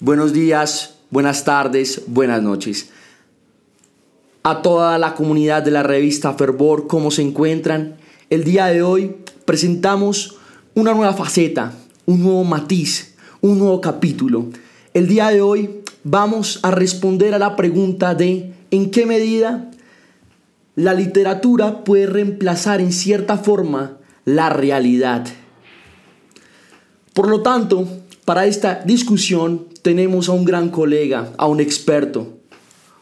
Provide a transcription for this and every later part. buenos días, buenas tardes, buenas noches. A toda la comunidad de la revista Fervor, ¿cómo se encuentran? El día de hoy presentamos una nueva faceta, un nuevo matiz, un nuevo capítulo. El día de hoy vamos a responder a la pregunta de ¿en qué medida la literatura puede reemplazar en cierta forma la realidad? Por lo tanto, para esta discusión tenemos a un gran colega, a un experto.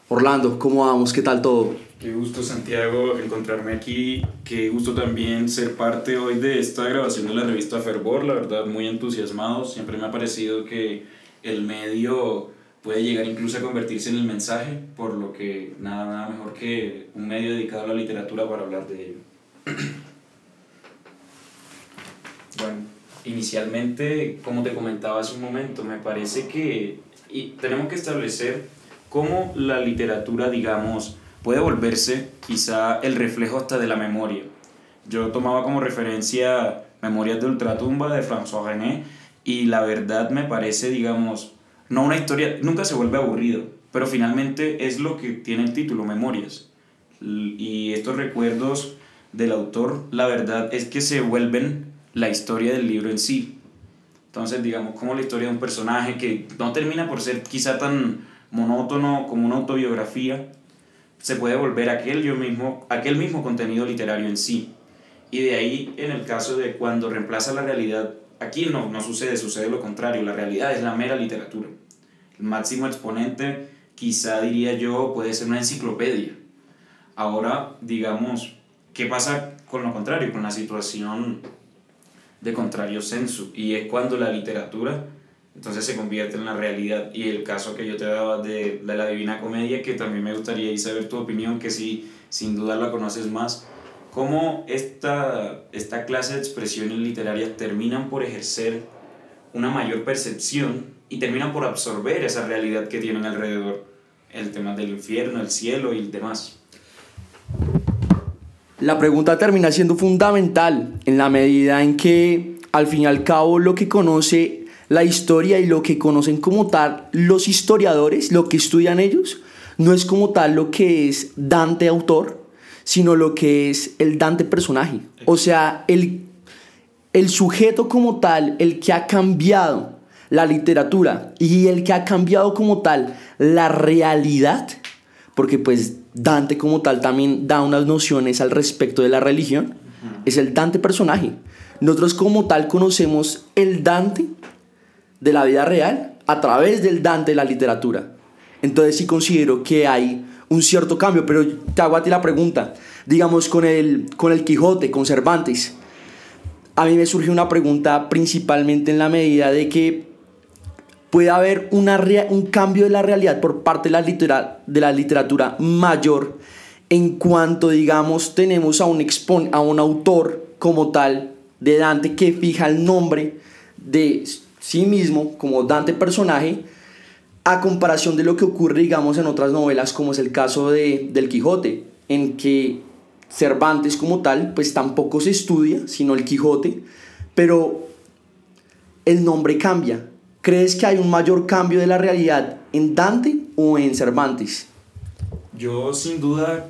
Orlando, ¿cómo vamos? ¿Qué tal todo? Qué gusto, Santiago, encontrarme aquí. Qué gusto también ser parte hoy de esta grabación de la revista Fervor. La verdad, muy entusiasmado. Siempre me ha parecido que el medio puede llegar incluso a convertirse en el mensaje, por lo que nada mejor que un medio dedicado a la literatura para hablar de ello. Bueno, inicialmente, como te comentaba hace un momento, me parece que tenemos que establecer cómo la literatura, digamos, puede volverse quizá el reflejo hasta de la memoria. Yo tomaba como referencia Memorias de Ultratumba de François René y la verdad me parece, digamos, no una historia, nunca se vuelve aburrido, pero finalmente es lo que tiene el título, Memorias. Y estos recuerdos del autor, la verdad es que se vuelven la historia del libro en sí. Entonces, digamos, como la historia de un personaje que no termina por ser quizá tan monótono como una autobiografía, se puede volver aquel mismo contenido literario en sí. Y de ahí, en el caso de cuando reemplaza la realidad, aquí no sucede lo contrario, la realidad es la mera literatura. El máximo exponente, quizá diría yo, puede ser una enciclopedia. Ahora, digamos, ¿qué pasa con lo contrario? Con la situación de contrario sensu, y es cuando la literatura entonces se convierte en la realidad. Y el caso que yo te daba de la Divina Comedia, que también me gustaría saber tu opinión, que sí, sin duda la conoces más, cómo esta clase de expresiones literarias terminan por ejercer una mayor percepción y terminan por absorber esa realidad que tienen alrededor, el tema del infierno, el cielo y el demás. La pregunta termina siendo fundamental en la medida en que, al fin y al cabo, lo que conoce la historia y lo que conocen como tal los historiadores, lo que estudian ellos, no es como tal lo que es Dante autor, sino lo que es el Dante personaje. O sea, el sujeto como tal, el que ha cambiado la literatura y el que ha cambiado como tal la realidad, porque pues Dante como tal también da unas nociones al respecto de la religión, es el Dante personaje. Nosotros como tal conocemos el Dante de la vida real a través del Dante de la literatura. Entonces sí considero que hay un cierto cambio, pero te hago a ti la pregunta, digamos con el Quijote, con Cervantes. A mí me surge una pregunta principalmente en la medida de que puede haber un cambio de la realidad por parte de la literatura mayor en cuanto, digamos, tenemos a un autor como tal de Dante que fija el nombre de sí mismo como Dante personaje, a comparación de lo que ocurre, digamos, en otras novelas, como es el caso del Quijote, en que Cervantes como tal pues tampoco se estudia, sino el Quijote, pero el nombre cambia. ¿Crees que hay un mayor cambio de la realidad en Dante o en Cervantes? Yo sin duda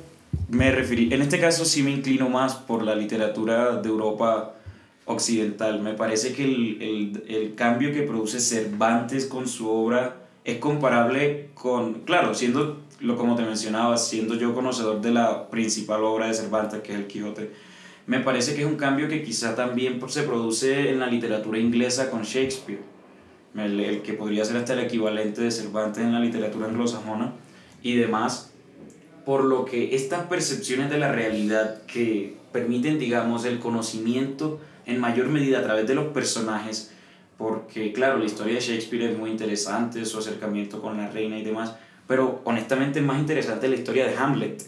en este caso sí me inclino más por la literatura de Europa occidental. Me parece que el cambio que produce Cervantes con su obra es comparable con, claro, como te mencionaba, siendo yo conocedor de la principal obra de Cervantes, que es el Quijote, me parece que es un cambio que quizá también se produce en la literatura inglesa con Shakespeare, el que podría ser hasta el equivalente de Cervantes en la literatura anglosajona y demás, por lo que estas percepciones de la realidad que permiten, digamos, el conocimiento en mayor medida a través de los personajes, porque claro, la historia de Shakespeare es muy interesante, su acercamiento con la reina y demás, pero honestamente es más interesante la historia de Hamlet,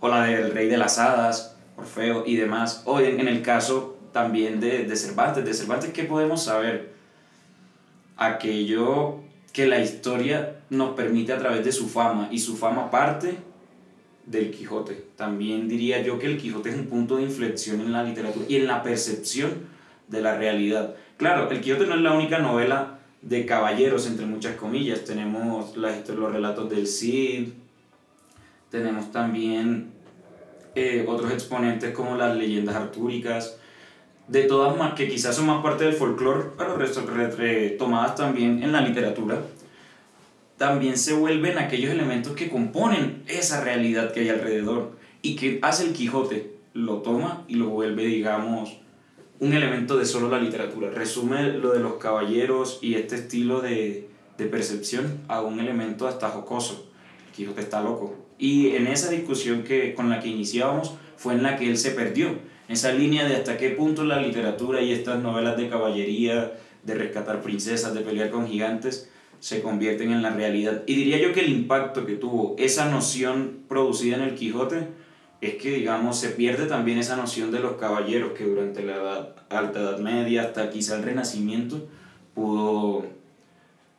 o la del rey de las hadas, Orfeo y demás, o en el caso también de Cervantes, ¿qué podemos saber? Aquello que la historia nos permite a través de su fama, y su fama parte del Quijote. También diría yo que el Quijote es un punto de inflexión en la literatura y en la percepción de la realidad. Claro, el Quijote no es la única novela de caballeros, entre muchas comillas. Tenemos los relatos del Cid, tenemos también otros exponentes como las leyendas artúricas, de todas más que quizás son más parte del folclore, pero retomadas también en la literatura. También se vuelven aquellos elementos que componen esa realidad que hay alrededor, y que hace el Quijote, lo toma y lo vuelve, digamos, un elemento de solo la literatura. Resume lo de los caballeros y este estilo de percepción a un elemento hasta jocoso. El Quijote está loco. Y en esa discusión con la que iniciábamos fue en la que él se perdió. Esa línea de hasta qué punto la literatura y estas novelas de caballería, de rescatar princesas, de pelear con gigantes, se convierten en la realidad. Y diría yo que el impacto que tuvo esa noción producida en el Quijote es que, digamos, se pierde también esa noción de los caballeros que durante la alta edad media hasta quizá el Renacimiento pudo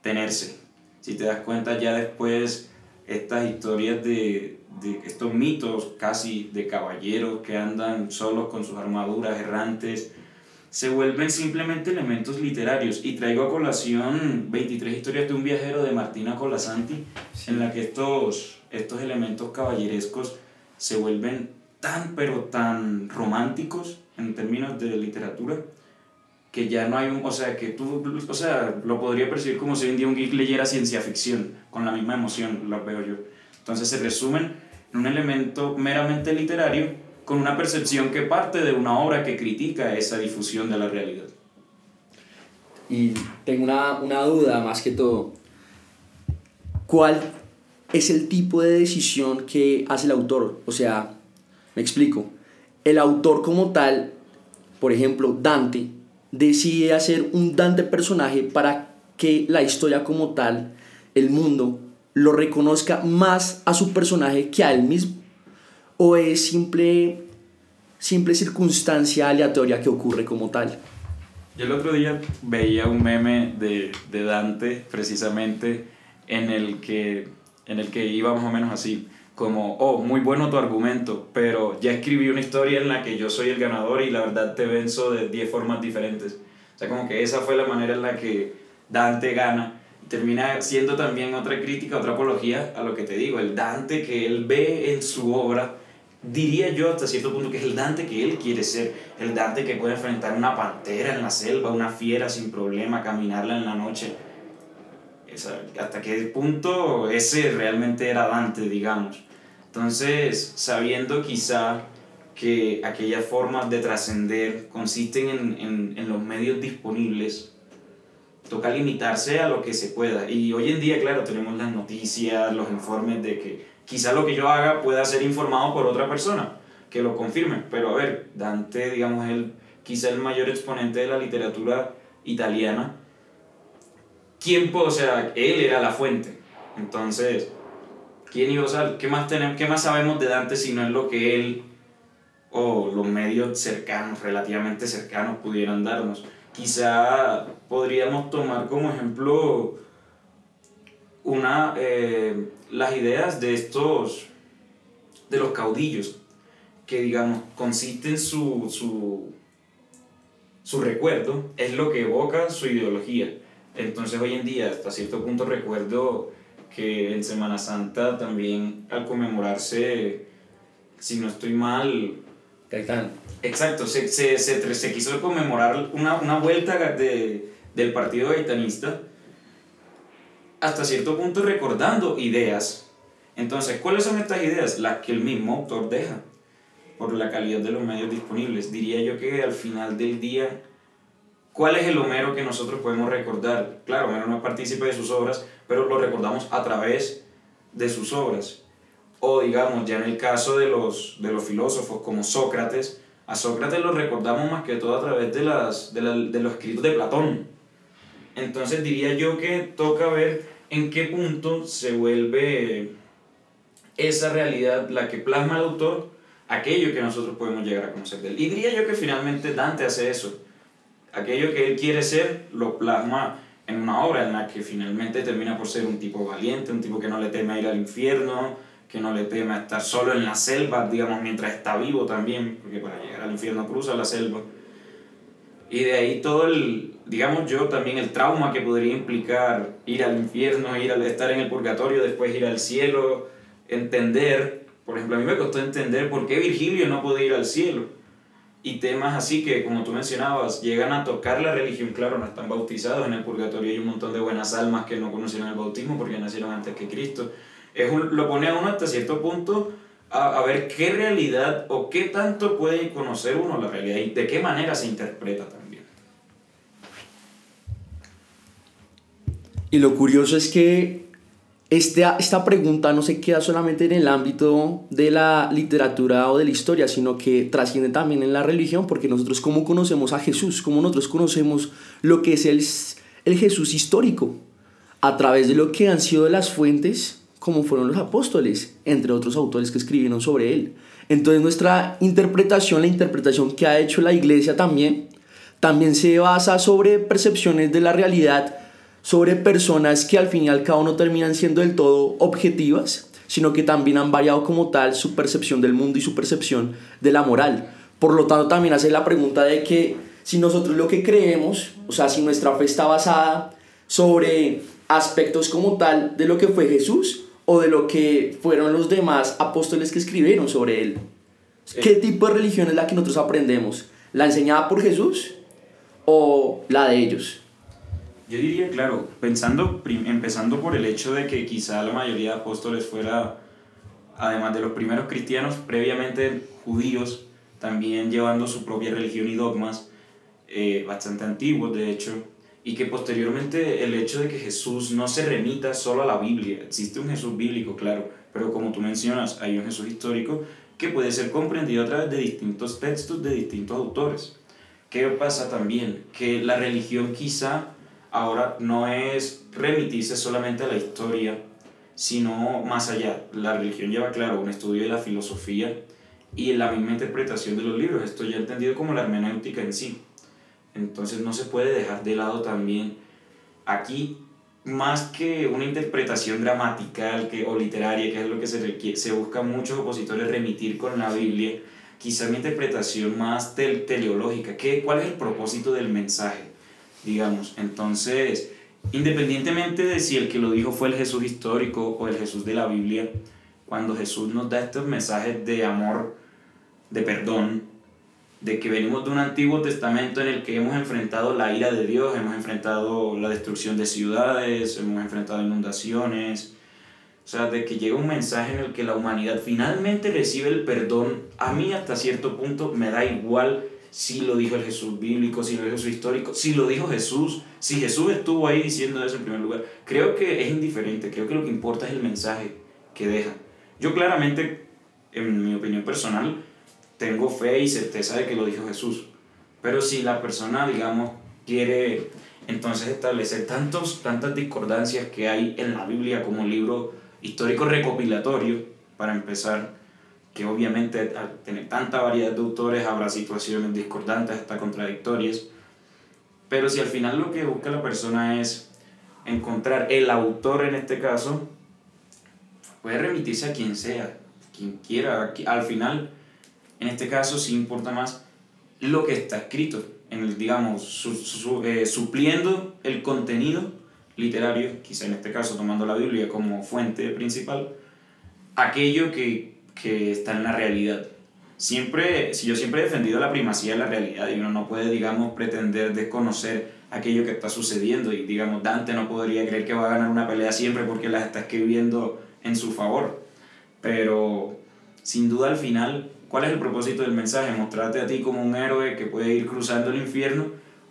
tenerse. Si te das cuenta, ya después estas historias de estos mitos casi de caballeros que andan solos con sus armaduras errantes se vuelven simplemente elementos literarios. Y traigo a colación 23 historias de un viajero de Martina Colasanti, sí, en la que estos elementos caballerescos se vuelven tan pero tan románticos en términos de literatura que ya no hay lo podría percibir como si hoy en día un geek leyera ciencia ficción con la misma emoción, la veo yo. Entonces se resumen en un elemento meramente literario con una percepción que parte de una obra que critica esa difusión de la realidad. Y tengo una duda más que todo. ¿Cuál es el tipo de decisión que hace el autor? O sea, me explico. El autor como tal, por ejemplo, Dante, decide hacer un Dante personaje para que la historia como tal, el mundo, lo reconozca más a su personaje que a él mismo. ¿O es simple circunstancia aleatoria que ocurre como tal? Yo el otro día veía un meme de Dante, precisamente, en el que iba más o menos así, como, oh, muy bueno tu argumento, pero ya escribí una historia en la que yo soy el ganador y la verdad te venzo de 10 formas diferentes. O sea, como que esa fue la manera en la que Dante gana. Termina siendo también otra crítica, otra apología a lo que te digo, el Dante que él ve en su obra. Diría yo hasta cierto punto que es el Dante que él quiere ser, el Dante que puede enfrentar una pantera en la selva, una fiera sin problema, caminarla en la noche. ¿Hasta qué punto ese realmente era Dante, digamos? Entonces, sabiendo quizá que aquellas formas de trascender consisten en los medios disponibles, toca limitarse a lo que se pueda. Y hoy en día, claro, tenemos las noticias, los informes de que quizá lo que yo haga pueda ser informado por otra persona que lo confirme. Pero a ver, Dante, digamos, él quizá el mayor exponente de la literatura italiana. Él era la fuente. Entonces, ¿qué más sabemos de Dante si no es lo que él o los medios relativamente cercanos pudieran darnos? Quizá podríamos tomar como ejemplo las ideas de los caudillos, que, digamos, consisten su recuerdo, es lo que evoca su ideología. Entonces, hoy en día, hasta cierto punto, recuerdo que en Semana Santa también, al conmemorarse, si no estoy mal, Gaitán. Exacto, se quiso conmemorar una vuelta del partido gaitanista, hasta cierto punto recordando ideas. Entonces, ¿cuáles son estas ideas? Las que el mismo autor deja, por la calidad de los medios disponibles. Diría yo que al final del día, ¿cuál es el Homero que nosotros podemos recordar? Claro, Homero no participa de sus obras, pero lo recordamos a través de sus obras. O, digamos, ya en el caso de los filósofos como Sócrates, a Sócrates lo recordamos más que todo a través de los escritos de Platón. Entonces diría yo que toca ver en qué punto se vuelve esa realidad la que plasma el autor, aquello que nosotros podemos llegar a conocer de él. Y diría yo que finalmente Dante hace eso. Aquello que él quiere ser lo plasma en una obra en la que finalmente termina por ser un tipo valiente, un tipo que no le teme a ir al infierno, que no le teme a estar solo en la selva, digamos, mientras está vivo también, porque para llegar al infierno cruza la selva. Y de ahí todo el, digamos yo, también el trauma que podría implicar ir al infierno, estar en el purgatorio, después ir al cielo, entender. Por ejemplo, a mí me costó entender por qué Virgilio no podía ir al cielo. Y temas así que, como tú mencionabas, llegan a tocar la religión. Claro, no están bautizados, en el purgatorio hay un montón de buenas almas que no conocieron el bautismo porque nacieron antes que Cristo. Lo pone a uno hasta cierto punto a ver qué realidad o qué tanto puede conocer uno la realidad y de qué manera se interpreta también. Y lo curioso es que esta pregunta no se queda solamente en el ámbito de la literatura o de la historia, sino que trasciende también en la religión, porque nosotros cómo conocemos a Jesús, cómo nosotros conocemos lo que es el Jesús histórico, a través de lo que han sido las fuentes como fueron los apóstoles, entre otros autores que escribieron sobre él. Entonces nuestra interpretación, la interpretación que ha hecho la iglesia también se basa sobre percepciones de la realidad, sobre personas que al fin y al cabo no terminan siendo del todo objetivas, sino que también han variado como tal su percepción del mundo y su percepción de la moral. Por lo tanto también hace la pregunta de que si nosotros lo que creemos, o sea, si nuestra fe está basada sobre aspectos como tal de lo que fue Jesús, o de lo que fueron los demás apóstoles que escribieron sobre él. ¿Qué tipo de religión es la que nosotros aprendemos? ¿La enseñada por Jesús o la de ellos? Yo diría, claro, empezando por el hecho de que quizá la mayoría de apóstoles fuera, además de los primeros cristianos, previamente judíos, también llevando su propia religión y dogmas, bastante antiguos de hecho. Y que posteriormente el hecho de que Jesús no se remita solo a la Biblia, existe un Jesús bíblico, claro, pero como tú mencionas, hay un Jesús histórico que puede ser comprendido a través de distintos textos de distintos autores. ¿Qué pasa también? Que la religión quizá ahora no es remitirse solamente a la historia, sino más allá. La religión lleva, claro, un estudio de la filosofía y la misma interpretación de los libros. Esto ya entendido como la hermenéutica en sí. Entonces no se puede dejar de lado también aquí, más que una interpretación gramatical o literaria, que es lo que se busca muchos opositores remitir con la Biblia, quizá una interpretación más teleológica. ¿Cuál es el propósito del mensaje? Digamos, entonces, independientemente de si el que lo dijo fue el Jesús histórico o el Jesús de la Biblia, cuando Jesús nos da estos mensajes de amor, de perdón, de que venimos de un Antiguo Testamento en el que hemos enfrentado la ira de Dios, hemos enfrentado la destrucción de ciudades, hemos enfrentado inundaciones, o sea, de que llega un mensaje en el que la humanidad finalmente recibe el perdón. A mí hasta cierto punto me da igual si lo dijo el Jesús bíblico, si lo dijo el Jesús histórico, si lo dijo Jesús, si Jesús estuvo ahí diciendo eso en primer lugar. Creo que es indiferente, creo que lo que importa es el mensaje que deja. Yo claramente, en mi opinión personal, tengo fe y certeza de que lo dijo Jesús. Pero si la persona, digamos, quiere entonces establecer tantas discordancias que hay en la Biblia como libro histórico recopilatorio, para empezar, que obviamente al tener tanta variedad de autores habrá situaciones discordantes, hasta contradictorias, pero si al final lo que busca la persona es encontrar el autor en este caso, puede remitirse a quien sea, quien quiera, al final. En este caso sí importa más lo que está escrito, en el, digamos, supliendo el contenido literario, quizá en este caso tomando la Biblia como fuente principal, aquello que está en la realidad. Yo siempre he defendido la primacía de la realidad, y uno no puede, digamos, pretender desconocer aquello que está sucediendo, y, digamos, Dante no podría creer que va a ganar una pelea siempre porque la está escribiendo en su favor, pero sin duda al final, ¿cuál es el propósito del mensaje? Mostrarte a ti como un héroe que puede ir cruzando el infierno,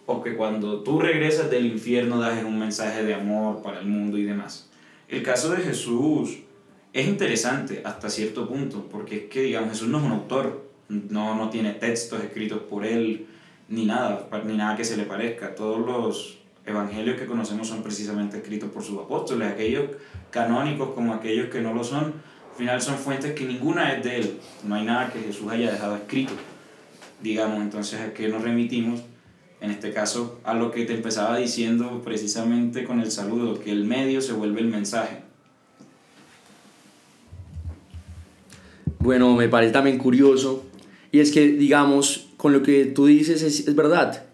o que cuando tú regresas del infierno das un mensaje de amor para el mundo y demás. El caso de Jesús es interesante hasta cierto punto, porque es que, digamos, Jesús no es un autor, no tiene textos escritos por él, ni nada que se le parezca. Todos los evangelios que conocemos son precisamente escritos por sus apóstoles, aquellos canónicos como aquellos que no lo son. Al final son fuentes que ninguna es de él, no hay nada que Jesús haya dejado escrito, digamos. Entonces, ¿a qué nos remitimos? En este caso, a lo que te empezaba diciendo precisamente con el saludo, que el medio se vuelve el mensaje. Bueno, me parece también curioso, y es que, digamos, con lo que tú dices es verdad,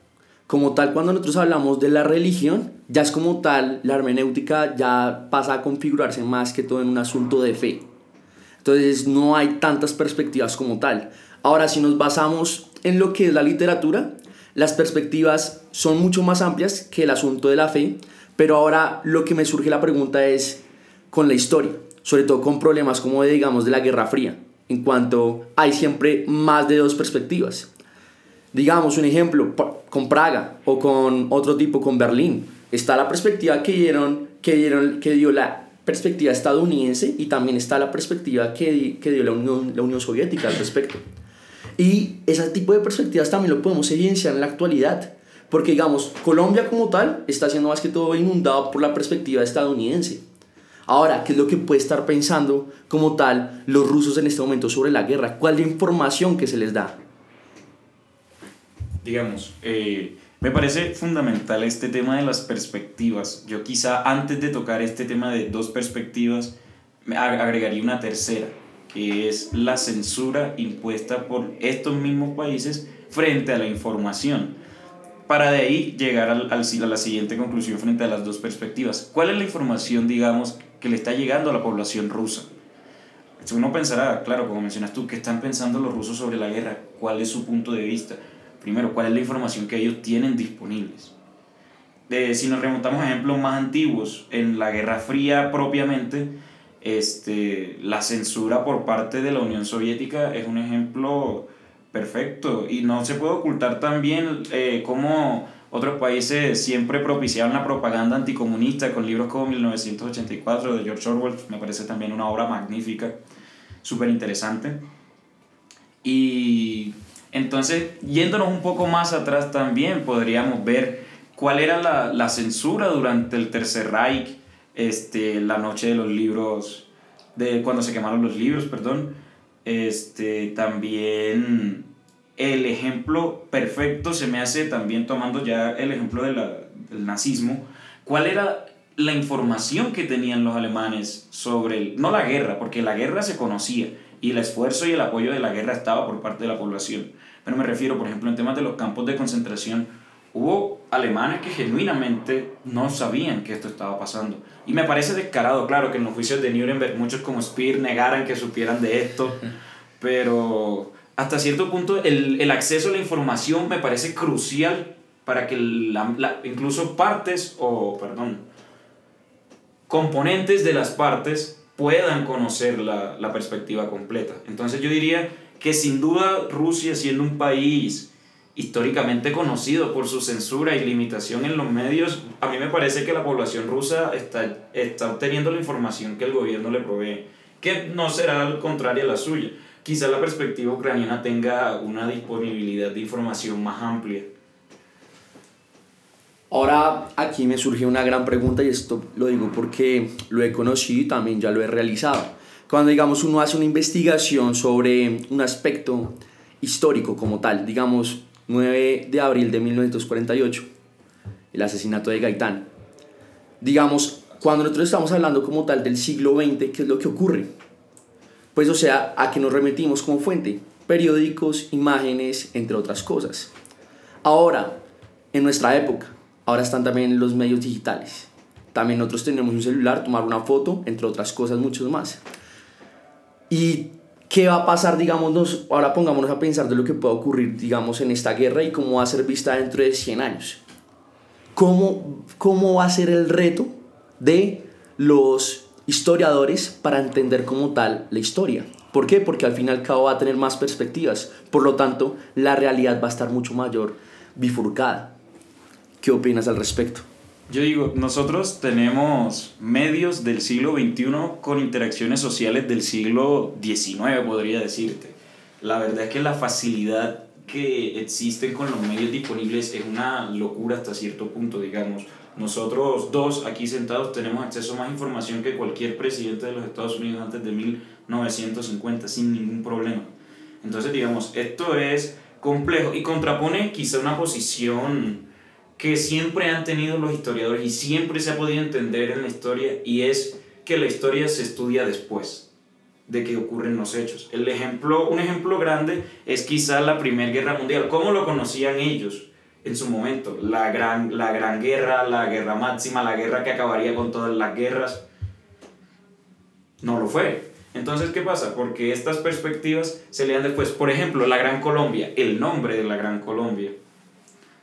Como tal, cuando nosotros hablamos de la religión, ya es como tal, la hermenéutica ya pasa a configurarse más que todo en un asunto de fe. Entonces no hay tantas perspectivas como tal. Ahora, si nos basamos en lo que es la literatura, las perspectivas son mucho más amplias que el asunto de la fe, pero ahora lo que me surge la pregunta es con la historia, sobre todo con problemas como digamos de la Guerra Fría, en cuanto hay siempre más de dos perspectivas. Digamos, un ejemplo, con Praga o con otro tipo, con Berlín, está la perspectiva que dio la perspectiva estadounidense y también está la perspectiva que dio la Unión Soviética al respecto. Y ese tipo de perspectivas también lo podemos evidenciar en la actualidad, porque digamos, Colombia como tal está siendo más que todo inundado por la perspectiva estadounidense. Ahora, ¿qué es lo que puede estar pensando como tal los rusos en este momento sobre la guerra? ¿Cuál es la información que se les da? Digamos, me parece fundamental este tema de las perspectivas. Yo quizá antes de tocar este tema de dos perspectivas, agregaría una tercera, que es la censura impuesta por estos mismos países frente a la información, para de ahí llegar a la siguiente conclusión frente a las dos perspectivas. ¿Cuál es la información, digamos, que le está llegando a la población rusa? Uno pensará, claro, como mencionas tú, ¿qué están pensando los rusos sobre la guerra? ¿Cuál es su punto de vista? Primero, ¿cuál es la información que ellos tienen disponibles? Si nos remontamos a ejemplos más antiguos, en la Guerra Fría propiamente, la censura por parte de la Unión Soviética es un ejemplo perfecto. Y no se puede ocultar también cómo otros países siempre propiciaron la propaganda anticomunista con libros como 1984 de George Orwell. Me parece también una obra magnífica, súper interesante. Y entonces, yéndonos un poco más atrás también, podríamos ver cuál era la censura durante el Tercer Reich, la noche de los libros, cuando se quemaron los libros, perdón. También el ejemplo perfecto se me hace también tomando ya el ejemplo del nazismo. ¿Cuál era la información que tenían los alemanes sobre no la guerra, porque la guerra se conocía y el esfuerzo y el apoyo de la guerra estaba por parte de la población? Pero me refiero, por ejemplo, en temas de los campos de concentración, hubo alemanes que genuinamente no sabían que esto estaba pasando. Y me parece descarado, claro, que en los juicios de Nuremberg muchos como Speer negaran que supieran de esto, pero hasta cierto punto el acceso a la información me parece crucial para que incluso componentes de las partes puedan conocer la perspectiva completa. Entonces yo diría que sin duda Rusia, siendo un país históricamente conocido por su censura y limitación en los medios, a mí me parece que la población rusa está obteniendo la información que el gobierno le provee, que no será contraria a la suya. Quizá la perspectiva ucraniana tenga una disponibilidad de información más amplia. Ahora, aquí me surge una gran pregunta, y esto lo digo porque lo he conocido y también ya lo he realizado. Cuando, digamos, uno hace una investigación sobre un aspecto histórico como tal, digamos, 9 de abril de 1948, el asesinato de Gaitán. Digamos, cuando nosotros estamos hablando como tal del siglo XX, ¿qué es lo que ocurre? Pues, o sea, ¿a qué nos remitimos como fuente? Periódicos, imágenes, entre otras cosas. Ahora, en nuestra época, ahora están también los medios digitales. También nosotros tenemos un celular, tomar una foto, entre otras cosas, muchos más. ¿Y qué va a pasar, digamos? Ahora pongámonos a pensar de lo que puede ocurrir, digamos, en esta guerra y cómo va a ser vista dentro de 100 años. ¿Cómo va a ser el reto de los historiadores para entender como tal la historia? ¿Por qué? Porque al fin y al cabo va a tener más perspectivas. Por lo tanto, la realidad va a estar mucho mayor bifurcada. ¿Qué opinas al respecto? Yo digo, nosotros tenemos medios del siglo XXI con interacciones sociales del siglo XIX, podría decirte. La verdad es que la facilidad que existe con los medios disponibles es una locura hasta cierto punto, digamos. Nosotros dos aquí sentados tenemos acceso a más información que cualquier presidente de los Estados Unidos antes de 1950, sin ningún problema. Entonces, digamos, esto es complejo y contrapone quizá una posición que siempre han tenido los historiadores y siempre se ha podido entender en la historia, y es que la historia se estudia después de que ocurren los hechos. Un ejemplo grande es quizá la Primera Guerra Mundial. ¿Cómo lo conocían ellos? en su momento, la gran guerra, la guerra máxima, la guerra que acabaría con todas las guerras, no lo fue. Entonces, ¿qué pasa? Porque estas perspectivas se lean después. Por ejemplo, la Gran Colombia, el nombre de la Gran Colombia,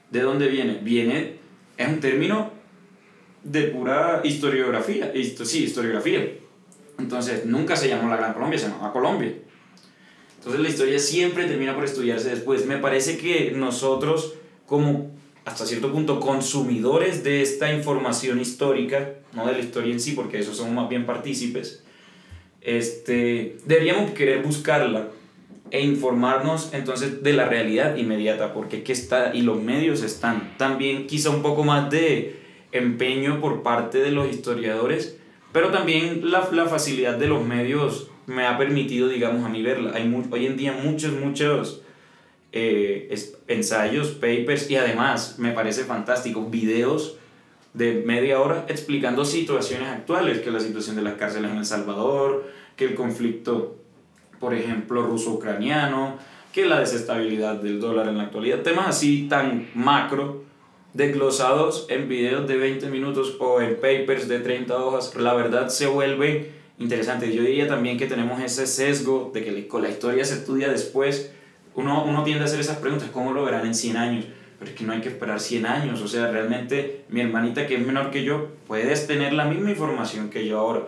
¿de dónde viene? Viene, es un término de pura historiografía, historiografía. Entonces, nunca se llamó la Gran Colombia, se llamaba Colombia. Entonces, la historia siempre termina por estudiarse después. Me parece que nosotros, como hasta cierto punto consumidores de esta información histórica, no de la historia en sí, porque de eso somos más bien partícipes, deberíamos querer buscarla e informarnos entonces de la realidad inmediata, porque aquí está, y los medios están también, quizá un poco más de empeño por parte de los historiadores, pero también la facilidad de los medios me ha permitido, digamos, a mí verla. Hay hoy en día muchos ensayos, papers, y además me parece fantástico, videos de media hora explicando situaciones actuales, que la situación de las cárceles en El Salvador, que el conflicto, por ejemplo, ruso-ucraniano, que la desestabilidad del dólar en la actualidad, temas así tan macro, desglosados en videos de 20 minutos o en papers de 30 hojas, la verdad se vuelve interesante. Yo diría también que tenemos ese sesgo de que con la historia se estudia después, uno tiende a hacer esas preguntas, ¿cómo lo verán en 100 años? Pero es que no hay que esperar 100 años, o sea, realmente mi hermanita que es menor que yo, puedes tener la misma información que yo ahora.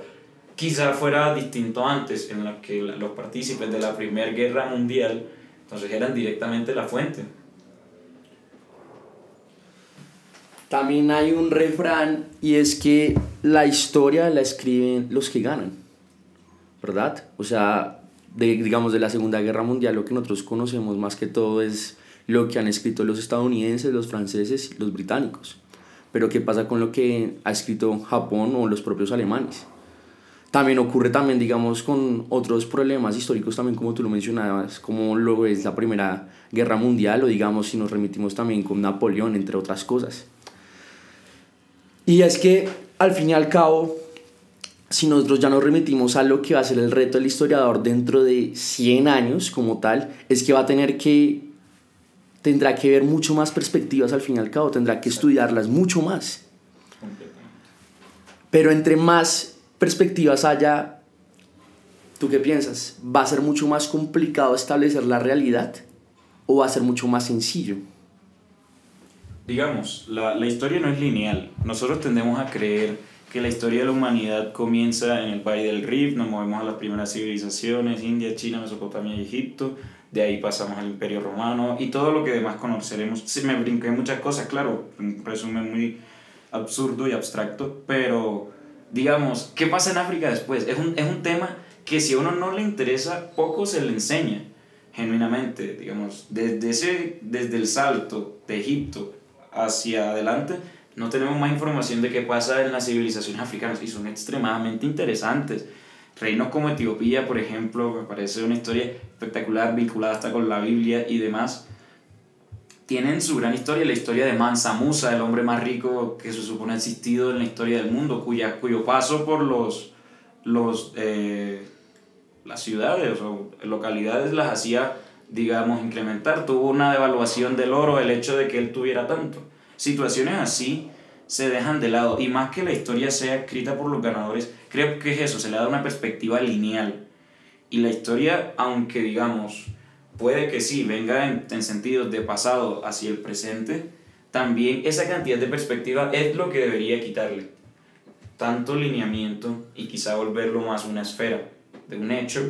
Quizá fuera distinto antes, en la que los partícipes de la Primera Guerra Mundial, entonces eran directamente la fuente. También hay un refrán, y es que la historia la escriben los que ganan, ¿verdad? O sea, digamos de la Segunda Guerra Mundial, lo que nosotros conocemos más que todo es lo que han escrito los estadounidenses, los franceses y los británicos. Pero ¿qué pasa con lo que ha escrito Japón o los propios alemanes? También ocurre también, digamos, con otros problemas históricos también, como tú lo mencionabas, como lo es la Primera Guerra Mundial, o digamos si nos remitimos también con Napoleón, entre otras cosas. Y es que, al fin y al cabo, si nosotros ya nos remitimos a lo que va a ser el reto del historiador dentro de 100 años como tal, es que va a tener que tendrá que ver mucho más perspectivas al fin y al cabo, tendrá que estudiarlas mucho más. Pero entre más perspectivas haya, ¿tú qué piensas? ¿Va a ser mucho más complicado establecer la realidad o va a ser mucho más sencillo? Digamos, la historia no es lineal. Nosotros tendemos a creer que la historia de la humanidad comienza en el Valle del Rift, nos movemos a las primeras civilizaciones, India, China, Mesopotamia y Egipto. De ahí pasamos al Imperio Romano y todo lo que demás conoceremos. Sí, me brinqué muchas cosas, claro, un resumen muy absurdo y abstracto, pero digamos, ¿qué pasa en África después? Es un tema que si a uno no le interesa, poco se le enseña, genuinamente, digamos, desde el salto de Egipto hacia adelante, no tenemos más información de qué pasa en las civilizaciones africanas y son extremadamente interesantes. Reinos como Etiopía, por ejemplo, me parece una historia espectacular, vinculada hasta con la Biblia y demás. Tienen su gran historia, la historia de Mansa Musa, el hombre más rico que se supone ha existido en la historia del mundo, cuyo paso por las ciudades o localidades las hacía, digamos, incrementar. Tuvo una devaluación del oro, el hecho de que él tuviera tanto. Situaciones así se dejan de lado, y más que la historia sea escrita por los ganadores, creo que es eso, se le da una perspectiva lineal, y la historia, aunque digamos, puede que sí, venga en sentidos de pasado hacia el presente, también esa cantidad de perspectiva es lo que debería quitarle, tanto lineamiento y quizá volverlo más una esfera de un hecho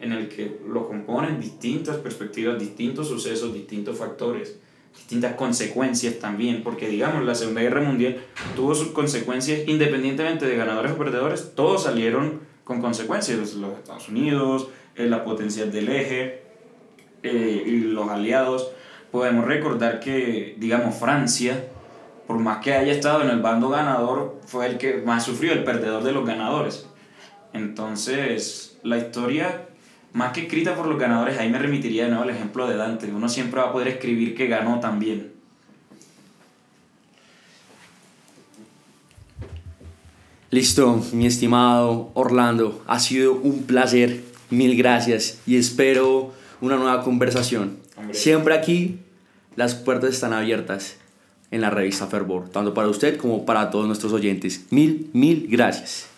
en el que lo componen distintas perspectivas, distintos sucesos, distintos factores, distintas consecuencias también, porque digamos la Segunda Guerra Mundial tuvo sus consecuencias independientemente de ganadores o perdedores, todos salieron con consecuencias, los Estados Unidos, la potencia del eje, y los aliados. Podemos recordar que, digamos, Francia, por más que haya estado en el bando ganador, fue el que más sufrió, el perdedor de los ganadores. Entonces, la historia, más que escrita por los ganadores, ahí me remitiría de nuevo al ejemplo de Dante. Uno siempre va a poder escribir que ganó también. Listo, mi estimado Orlando. Ha sido un placer. Mil gracias. Y espero una nueva conversación. Hombre. Siempre aquí, las puertas están abiertas en la revista Fervor, tanto para usted como para todos nuestros oyentes. Mil gracias.